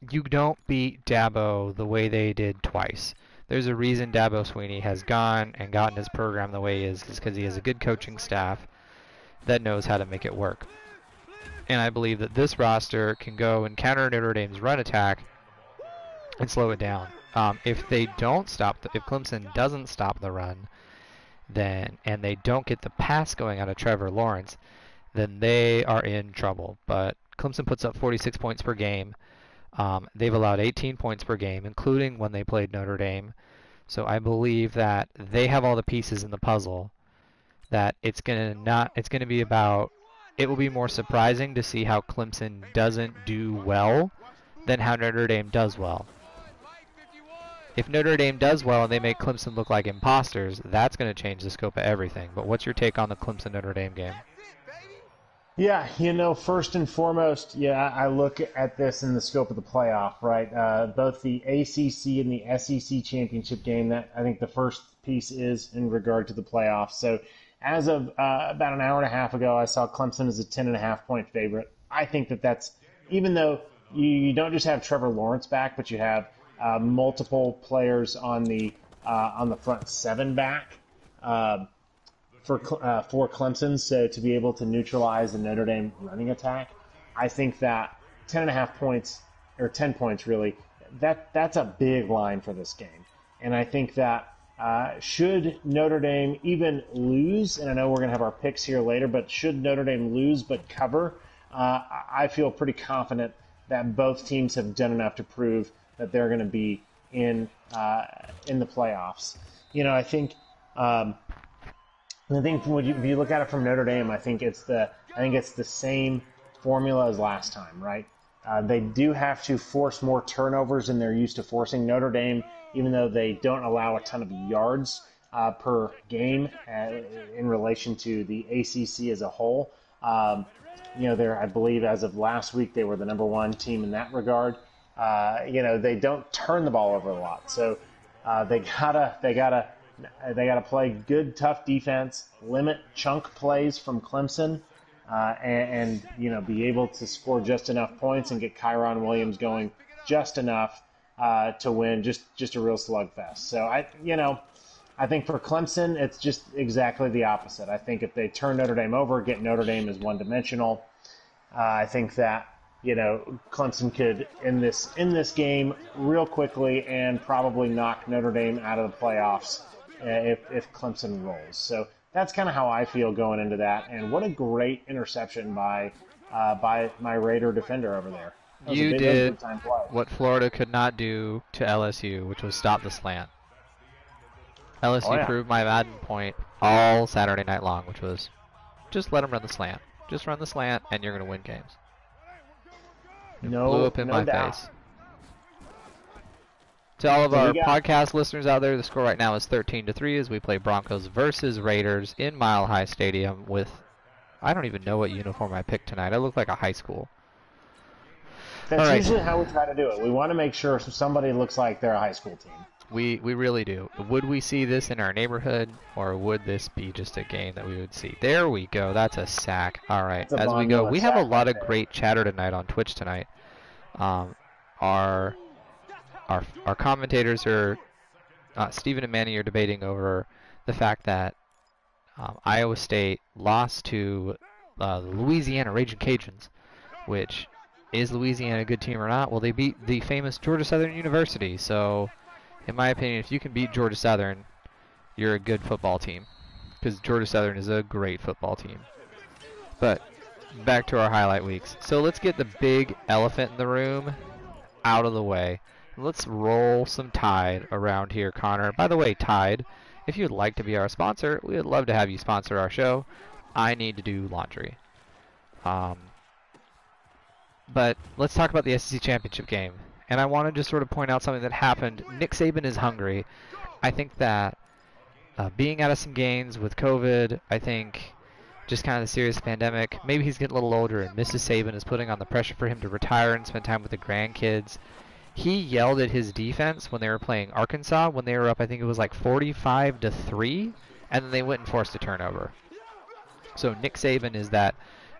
you don't beat Dabo the way they did twice. There's a reason Dabo Swinney has gone and gotten his program the way he is, is because he has a good coaching staff that knows how to make it work. And I believe that this roster can go and counter Notre Dame's run attack and slow it down. Um, if they don't stop, the, if Clemson doesn't stop the run, then and they don't get the pass going out of Trevor Lawrence, then they are in trouble. But Clemson puts up forty-six points per game. Um, they've allowed eighteen points per game, including when they played Notre Dame. So I believe that they have all the pieces in the puzzle. That it's gonna not. It's gonna be about. It will be more surprising to see how Clemson doesn't do well than how Notre Dame does well. If Notre Dame does well and they make Clemson look like imposters, that's going to change the scope of everything. But what's your take on the Clemson-Notre Dame game? Yeah, you know, first and foremost, yeah, I look at this in the scope of the playoff, right? Uh, both the A C C and the S E C championship game, that I think the first piece is in regard to the playoff. So as of uh, about an hour and a half ago, I saw Clemson as a ten and a half point favorite. I think that that's, even though you, you don't just have Trevor Lawrence back, but you have Uh, multiple players on the uh, on the front seven back uh, for uh, for Clemson, so to be able to neutralize the Notre Dame running attack, I think that ten and a half points or ten points really that that's a big line for this game, and I think that uh, should Notre Dame even lose, and I know we're gonna have our picks here later, but should Notre Dame lose but cover, uh, I feel pretty confident that both teams have done enough to prove that they're going to be in uh, in the playoffs. You know, I think um, I think when you, if you look at it from Notre Dame, I think it's the I think it's the same formula as last time, right? Uh, they do have to force more turnovers than they're used to forcing. Notre Dame, even though they don't allow a ton of yards uh, per game uh, in relation to the A C C as a whole, Um, you know, they're, I believe as of last week, they were the number one team in that regard. Uh, you know, they don't turn the ball over a lot. So uh, they gotta, they gotta, they gotta play good, tough defense, limit chunk plays from Clemson, uh, and, and, you know, be able to score just enough points and get Kyron Williams going just enough uh, to win just, just a real slugfest. So I, you know, I think for Clemson, it's just exactly the opposite. I think if they turn Notre Dame over, get Notre Dame as one-dimensional, uh, I think that, you know, Clemson could end this in this game real quickly and probably knock Notre Dame out of the playoffs if, if Clemson rolls. So that's kind of how I feel going into that. And what a great interception by uh, by my Raider defender over there. You did what Florida could not do to L S U, which was stop the slant. L S U oh, yeah. proved my Madden point all Saturday night long, which was just let them run the slant. Just run the slant, and you're going to win games. It no, blew up in no my doubt. face. To all of our podcast listeners out there, the score right now is thirteen to three as we play Broncos versus Raiders in Mile High Stadium with, I don't even know what uniform I picked tonight. I look like a high school. That's right. Usually how we try to do it. We want to make sure somebody looks like they're a high school team. We we really do. Would we see this in our neighborhood, or would this be just a game that we would see? There we go. That's a sack. All right. As we go, we have a lot of great chatter tonight on Twitch tonight. Um, our our our commentators are uh, Stephen and Manny are debating over the fact that um, Iowa State lost to uh, the Louisiana Ragin' Cajuns, which is Louisiana a good team or not? Well, they beat the famous Georgia Southern University, so. In my opinion, if you can beat Georgia Southern, you're a good football team. Because Georgia Southern is a great football team. But back to our highlight weeks. So let's get the big elephant in the room out of the way. Let's roll some Tide around here, Connor. By the way, Tide, if you'd like to be our sponsor, we would love to have you sponsor our show. I need to do laundry. Um, but let's talk about the S E C Championship game. And I want to just sort of point out something that happened. Nick Saban is hungry. I think that uh, being out of some games with COVID, I think just kind of the serious pandemic, maybe he's getting a little older, and Missus Saban is putting on the pressure for him to retire and spend time with the grandkids. He yelled at his defense when they were playing Arkansas, when they were up, I think it was like forty-five to three, and then they went and forced a turnover. So Nick Saban is that,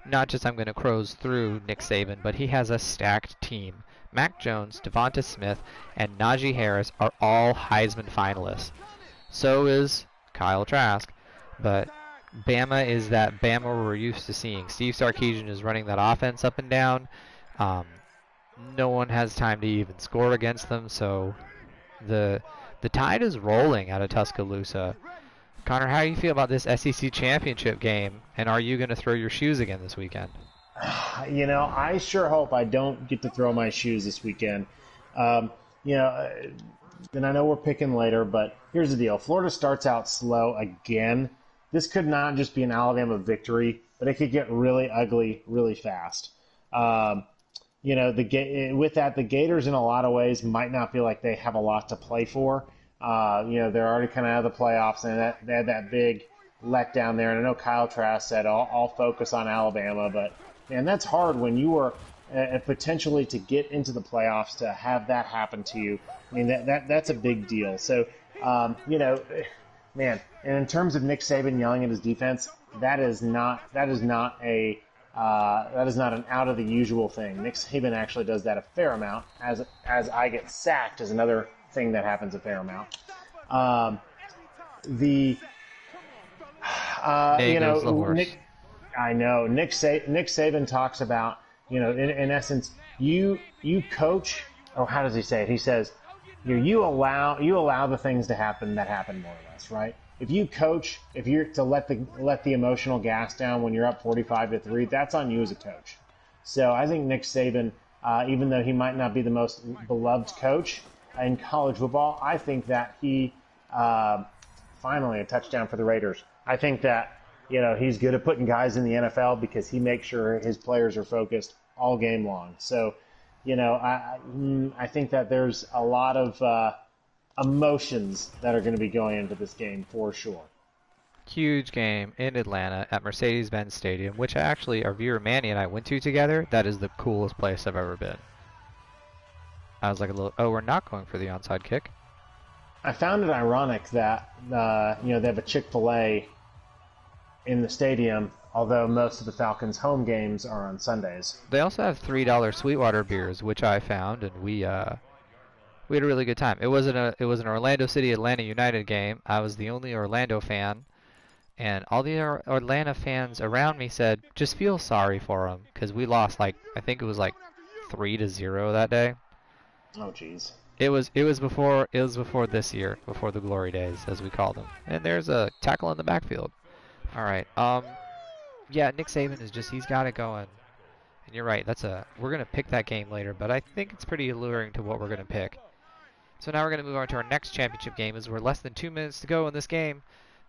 not just I'm going to cruise through Nick Saban, but he has a stacked team. Mac Jones, Devonta Smith, and Najee Harris are all Heisman finalists. So is Kyle Trask. But Bama is that Bama we're used to seeing. Steve Sarkisian is running that offense up and down. Um, no one has time to even score against them. So the the tide is rolling out of Tuscaloosa. Connor, how do you feel about this S E C championship game? And are you going to throw your shoes again this weekend? You know, I sure hope I don't get to throw my shoes this weekend. Um, you know, and I know we're picking later, but here's the deal. Florida starts out slow again. This could not just be an Alabama victory, but it could get really ugly really fast. Um, you know, the with that, the Gators in a lot of ways might not feel like they have a lot to play for. Uh, you know, they're already kind of out of the playoffs, and that, they had that big letdown there. And I know Kyle Trask said, I'll, I'll focus on Alabama, but... And that's hard when you are uh, potentially to get into the playoffs to have that happen to you. I mean, that, that that's a big deal. So, um, you know, man, and in terms of Nick Saban yelling at his defense, that is not that is not a uh, that is not an out of the usual thing. Nick Saban actually does that a fair amount. As as I get sacked is another thing that happens a fair amount. Um, the uh, you know Nick. I know Nick Sa- Nick Saban talks about, you know, in, in essence, you you coach, or how does he say it? He says, you you allow you allow the things to happen that happen, more or less, right? If you coach, if you're to let the let the emotional gas down when you're up forty-five to three, that's on you as a coach. So I think Nick Saban, uh, even though he might not be the most beloved coach in college football, I think that he uh, finally a touchdown for the Raiders. I think that. You know, he's good at putting guys in the N F L because he makes sure his players are focused all game long. So, you know, I I think that there's a lot of uh, emotions that are going to be going into this game for sure. huge game in Atlanta at Mercedes-Benz Stadium, which actually our viewer Manny and I went to together. That is the coolest place I've ever been. I was like a little, oh, we're not going for the onside kick. I found it ironic that, uh, you know, they have a Chick-fil-A in the stadium, although most of the Falcons' home games are on Sundays. They also have three dollar Sweetwater beers, which I found, and we uh, we had a really good time. It wasn't a it was an Orlando City Atlanta United game. I was the only Orlando fan, and all the Ar- Atlanta fans around me said, "Just feel sorry for them," because we lost like I think it was like three to zero that day. Oh, jeez. It was it was before it was before this year, before the glory days, as we call them. And there's a tackle in the backfield. All right. Um, yeah, Nick Saban is just he's got it going. And you're right. That's a we're gonna pick that game later, but I think it's pretty alluring to what we're gonna pick. So now we're gonna move on to our next championship game, as we're less than two minutes to go in this game,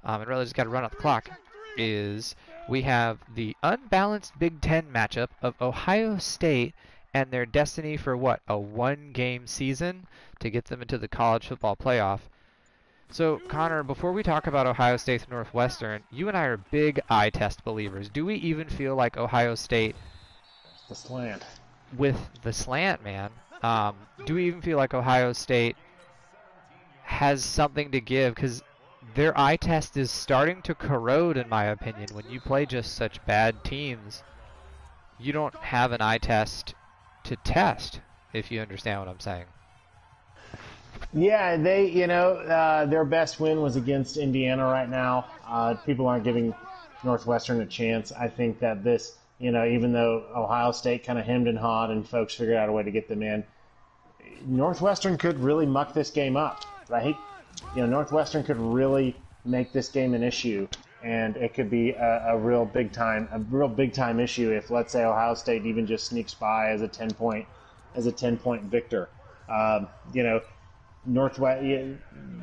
um, and really just gotta run out the clock. Is we have the unbalanced Big Ten matchup of Ohio State and their destiny for, what, a one-game season to get them into the college football playoff. So, Connor, before we talk about Ohio State and Northwestern, you and I are big eye test believers. Do we even feel like Ohio State... The slant. With the slant, man. Um, do we even feel like Ohio State has something to give? Because their eye test is starting to corrode, in my opinion. When you play just such bad teams, you don't have an eye test... to test, if you understand what I'm saying. Yeah, they, you know, uh, their best win was against Indiana right now. Uh, people aren't giving Northwestern a chance. I think that this, you know, even though Ohio State kind of hemmed and hawed and folks figured out a way to get them in, Northwestern could really muck this game up, right? You know, Northwestern could really make this game an issue, and it could be a, a real big time, a real big time issue if, let's say, Ohio State even just sneaks by as a ten point, as a ten point victor. Um, you know, Northwest.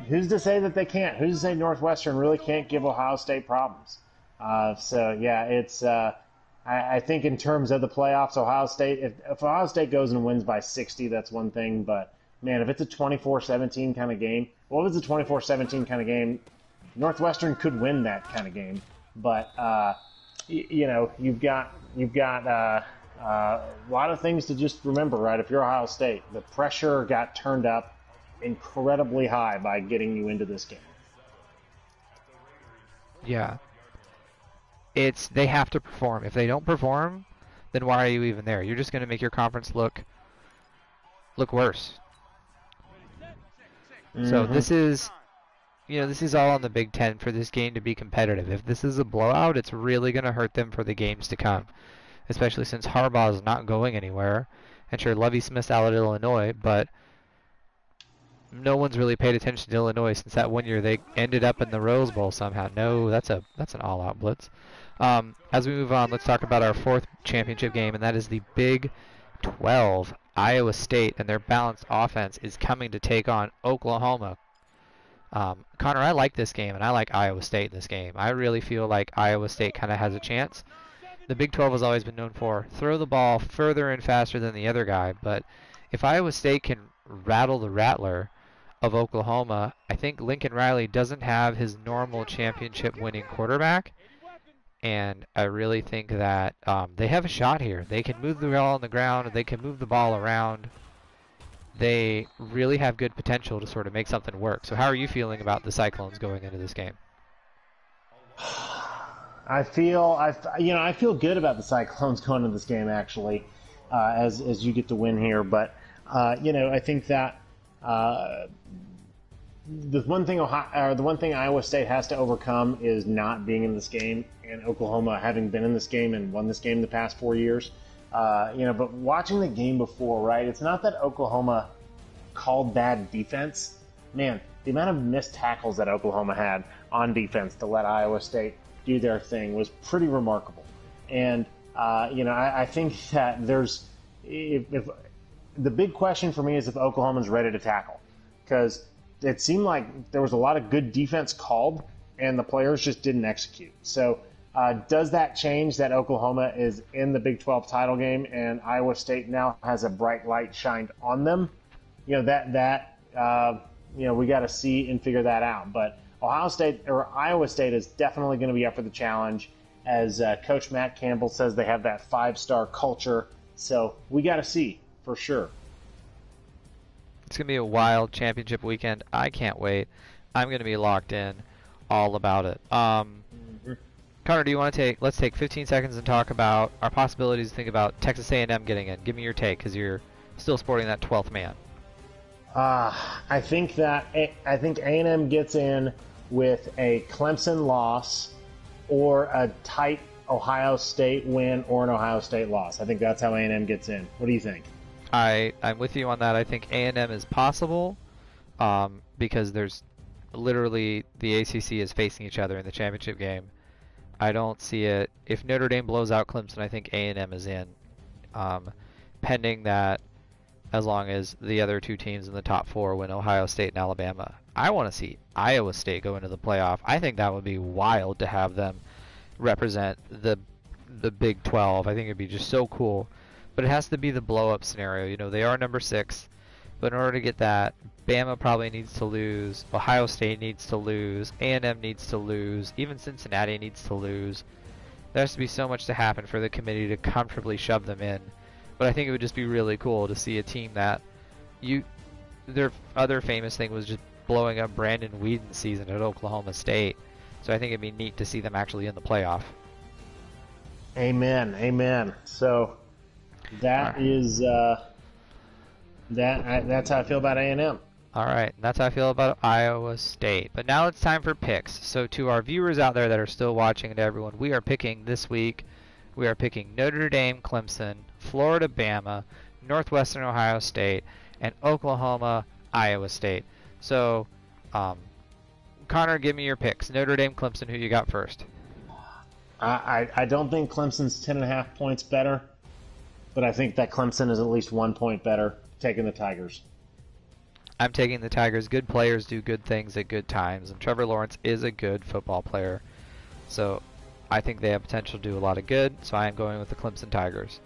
Who's to say that they can't? Who's to say Northwestern really can't give Ohio State problems? Uh, so yeah, it's. Uh, I, I think in terms of the playoffs, Ohio State. If, if Ohio State goes and wins by sixty, that's one thing. But man, if it's a twenty-four seventeen kind of game, well, if it's a twenty-four seventeen kind of game, Northwestern could win that kind of game, but uh, y- you know you've got you've got uh, uh, a lot of things to just remember, right? If you're Ohio State, the pressure got turned up incredibly high by getting you into this game. Yeah, it's they have to perform. If they don't perform, then why are you even there? You're just going to make your conference look look worse. Mm-hmm. So this is. You know, this is all on the Big Ten for this game to be competitive. If this is a blowout, it's really going to hurt them for the games to come, especially since Harbaugh is not going anywhere. And sure, Lovie Smith's out at Illinois, but no one's really paid attention to Illinois since that one year they ended up in the Rose Bowl somehow. No, that's a that's an all-out blitz. Um, as we move on, let's talk about our fourth championship game, and that is the Big twelve. Iowa State and their balanced offense is coming to take on Oklahoma. Um, Connor, I like this game, and I like Iowa State in this game. I really feel like Iowa State kind of has a chance. The Big twelve has always been known for throw the ball further and faster than the other guy, but if Iowa State can rattle the rattler of Oklahoma, I think Lincoln Riley doesn't have his normal championship-winning quarterback, and I really think that um, they have a shot here. They can move the ball on the ground. They can move the ball around. They really have good potential to sort of make something work. So how are you feeling about the Cyclones going into this game? I feel, I, you know, I feel good about the Cyclones going into this game, actually, uh, as as you get to win here. But, uh, you know, I think that uh, the one thing Ohio, or the one thing Iowa State has to overcome is not being in this game, and Oklahoma having been in this game and won this game the past four years. Uh, you know, but watching the game before, right, it's not that Oklahoma called bad defense. Man, the amount of missed tackles that Oklahoma had on defense to let Iowa State do their thing was pretty remarkable. And, uh, you know, I, I think that there's if, – if the big question for me is if Oklahoma's ready to tackle, because it seemed like there was a lot of good defense called and the players just didn't execute. So – Uh, does that change that Oklahoma is in the Big twelve title game and Iowa State now has a bright light shined on them? You know, that, that uh, you know, we got to see and figure that out. But Ohio State or Iowa State is definitely going to be up for the challenge, as uh, Coach Matt Campbell says they have that five-star culture. So we got to see for sure. It's going to be a wild championship weekend. I can't wait. I'm going to be locked in all about it. Um, mm-hmm. Connor, do you want to take, let's take fifteen seconds and talk about our possibilities to think about Texas A and M getting in. Give me your take, because you're still sporting that twelfth man. Uh, I think that I think A and M gets in with a Clemson loss or a tight Ohio State win or an Ohio State loss. I think that's how A and M gets in. What do you think? I, I'm with you on that. I think A and M is possible um, because there's literally the A C C is facing each other in the championship game. I don't see it. If Notre Dame blows out Clemson, I think A and M is in. Um, pending that, as long as the other two teams in the top four win Ohio State and Alabama. I want to see Iowa State go into the playoff. I think that would be wild to have them represent the the Big twelve. I think it'd be just so cool. But it has to be the blow-up scenario. You know, they are number six, but in order to get that, Bama probably needs to lose, Ohio State needs to lose, A and M needs to lose, even Cincinnati needs to lose. There has to be so much to happen for the committee to comfortably shove them in. But I think it would just be really cool to see a team that you, their other famous thing was just blowing up Brandon Whedon's season at Oklahoma State. So I think it'd be neat to see them actually in the playoff. Amen, amen. So that right. is uh, that. I, that's how I feel about A and M. All right, that's how I feel about Iowa State. But now it's time for picks. So to our viewers out there that are still watching and to everyone, we are picking this week. We are picking Notre Dame, Clemson, Florida, Bama, Northwestern, Ohio State, and Oklahoma, Iowa State. So, um, Connor, give me your picks. Notre Dame, Clemson. Who you got first? I I don't think Clemson's ten and a half points better. But I think that Clemson is at least one point better, taking the Tigers. I'm taking the Tigers. Good players do good things at good times, and Trevor Lawrence is a good football player. So I think they have potential to do a lot of good, so I am going with the Clemson Tigers.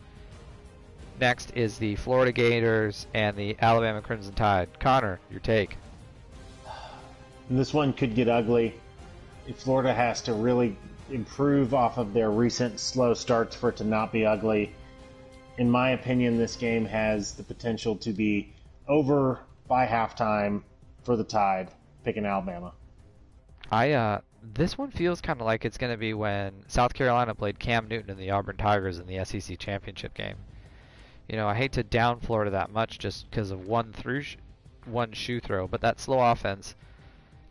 Next is the Florida Gators and the Alabama Crimson Tide. Connor, your take. And this one could get ugly. Florida has to really improve off of their recent slow starts for it to not be ugly. In my opinion, this game has the potential to be over by halftime for the Tide, picking Alabama. I uh, this one feels kind of like it's going to be when South Carolina played Cam Newton and the Auburn Tigers in the S E C championship game. You know, I hate to down Florida that much just because of one through sh- one shoe throw, but that slow offense,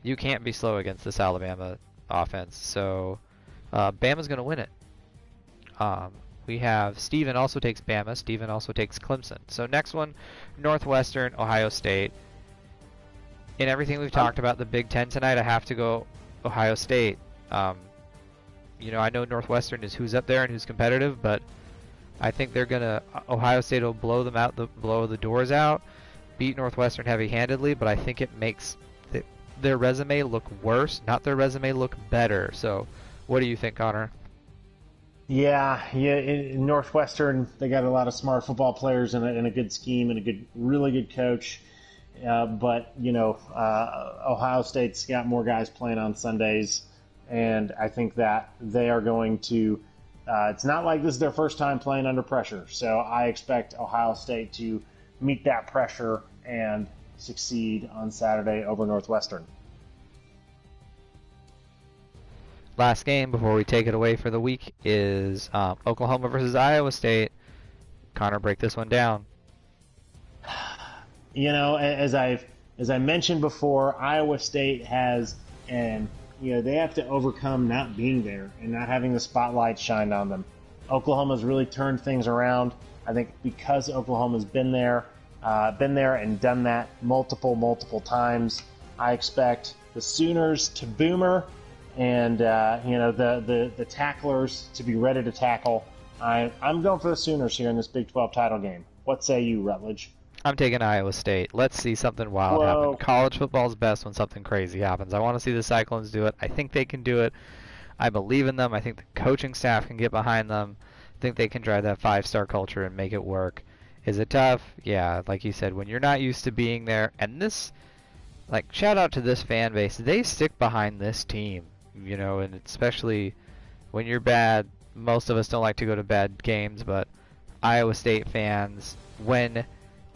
you can't be slow against this Alabama offense. So uh, Bama's going to win it. Um. We have Steven also takes Bama. Steven also takes Clemson. So next one, Northwestern, Ohio State. In everything we've talked about, the Big Ten tonight, I have to go Ohio State. Um, you know, I know Northwestern is who's up there and who's competitive, but I think they're going to, Ohio State will blow them out, the, blow the doors out, beat Northwestern heavy-handedly, but I think it makes th- their resume look worse, not their resume look better. So what do you think, Connor? Yeah, yeah. In Northwestern, they got a lot of smart football players and a, and a good scheme and a good, really good coach. Uh, but you know, uh, Ohio State's got more guys playing on Sundays, and I think that they are going to. Uh, it's not like this is their first time playing under pressure, so I expect Ohio State to meet that pressure and succeed on Saturday over Northwestern. Last game before we take it away for the week is um, Oklahoma versus Iowa State. Connor, break this one down. You know, as I've as I mentioned before, Iowa State has, and you know, they have to overcome not being there and not having the spotlight shined on them. Oklahoma's really turned things around. I think because Oklahoma's been there, uh, been there and done that multiple, multiple times. I expect the Sooners to boomer. And, uh, you know, the, the, the tacklers to be ready to tackle. I, I'm going for the Sooners here in this Big twelve title game. What say you, Rutledge? I'm taking Iowa State. Let's see something wild Whoa. happen. College football's best when something crazy happens. I want to see the Cyclones do it. I think they can do it. I believe in them. I think the coaching staff can get behind them. I think they can drive that five-star culture and make it work. Is it tough? Yeah, like you said, when you're not used to being there. And this... like, shout out to this fan base. They stick behind this team, you know, and especially when you're bad. Most of us don't like to go to bad games, but Iowa State fans, when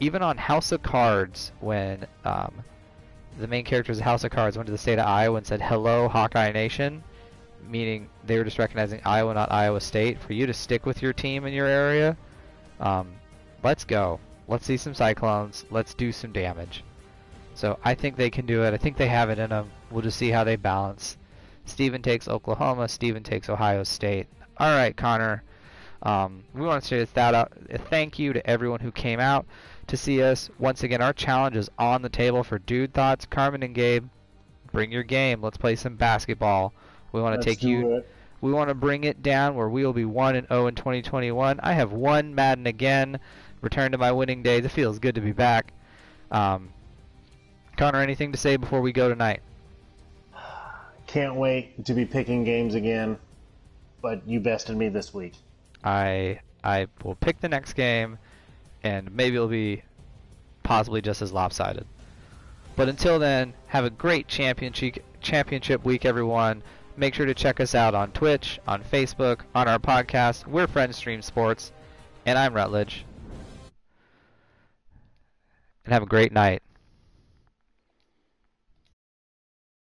even on House of Cards, when um, the main characters of House of Cards went to the state of Iowa and said, "Hello, Hawkeye Nation," meaning they were just recognizing Iowa, not Iowa State. For you to stick with your team in your area, um, let's go. Let's see some Cyclones. Let's do some damage. So I think they can do it. I think they have it in them. We'll just see how they balance. Stephen takes Oklahoma. Stephen takes Ohio State. All right, Connor. Um, we want to say that out. A thank you to everyone who came out to see us. Once again, our challenge is on the table for Dude Thoughts. Carmen and Gabe, bring your game. Let's play some basketball. We want to take you. It. We want to bring it down where we will be one and zero in twenty twenty-one. I have won Madden again. Return to my winning days. It feels good to be back. Um, Connor, anything to say before we go tonight? Can't wait to be picking games again, but you bested me this week. I I will pick the next game, and maybe it'll be possibly just as lopsided. But until then, have a great championship championship week, everyone. Make sure to check us out on Twitch, on Facebook, on our podcast. We're Friendstream Sports, and I'm Rutledge. And have a great night.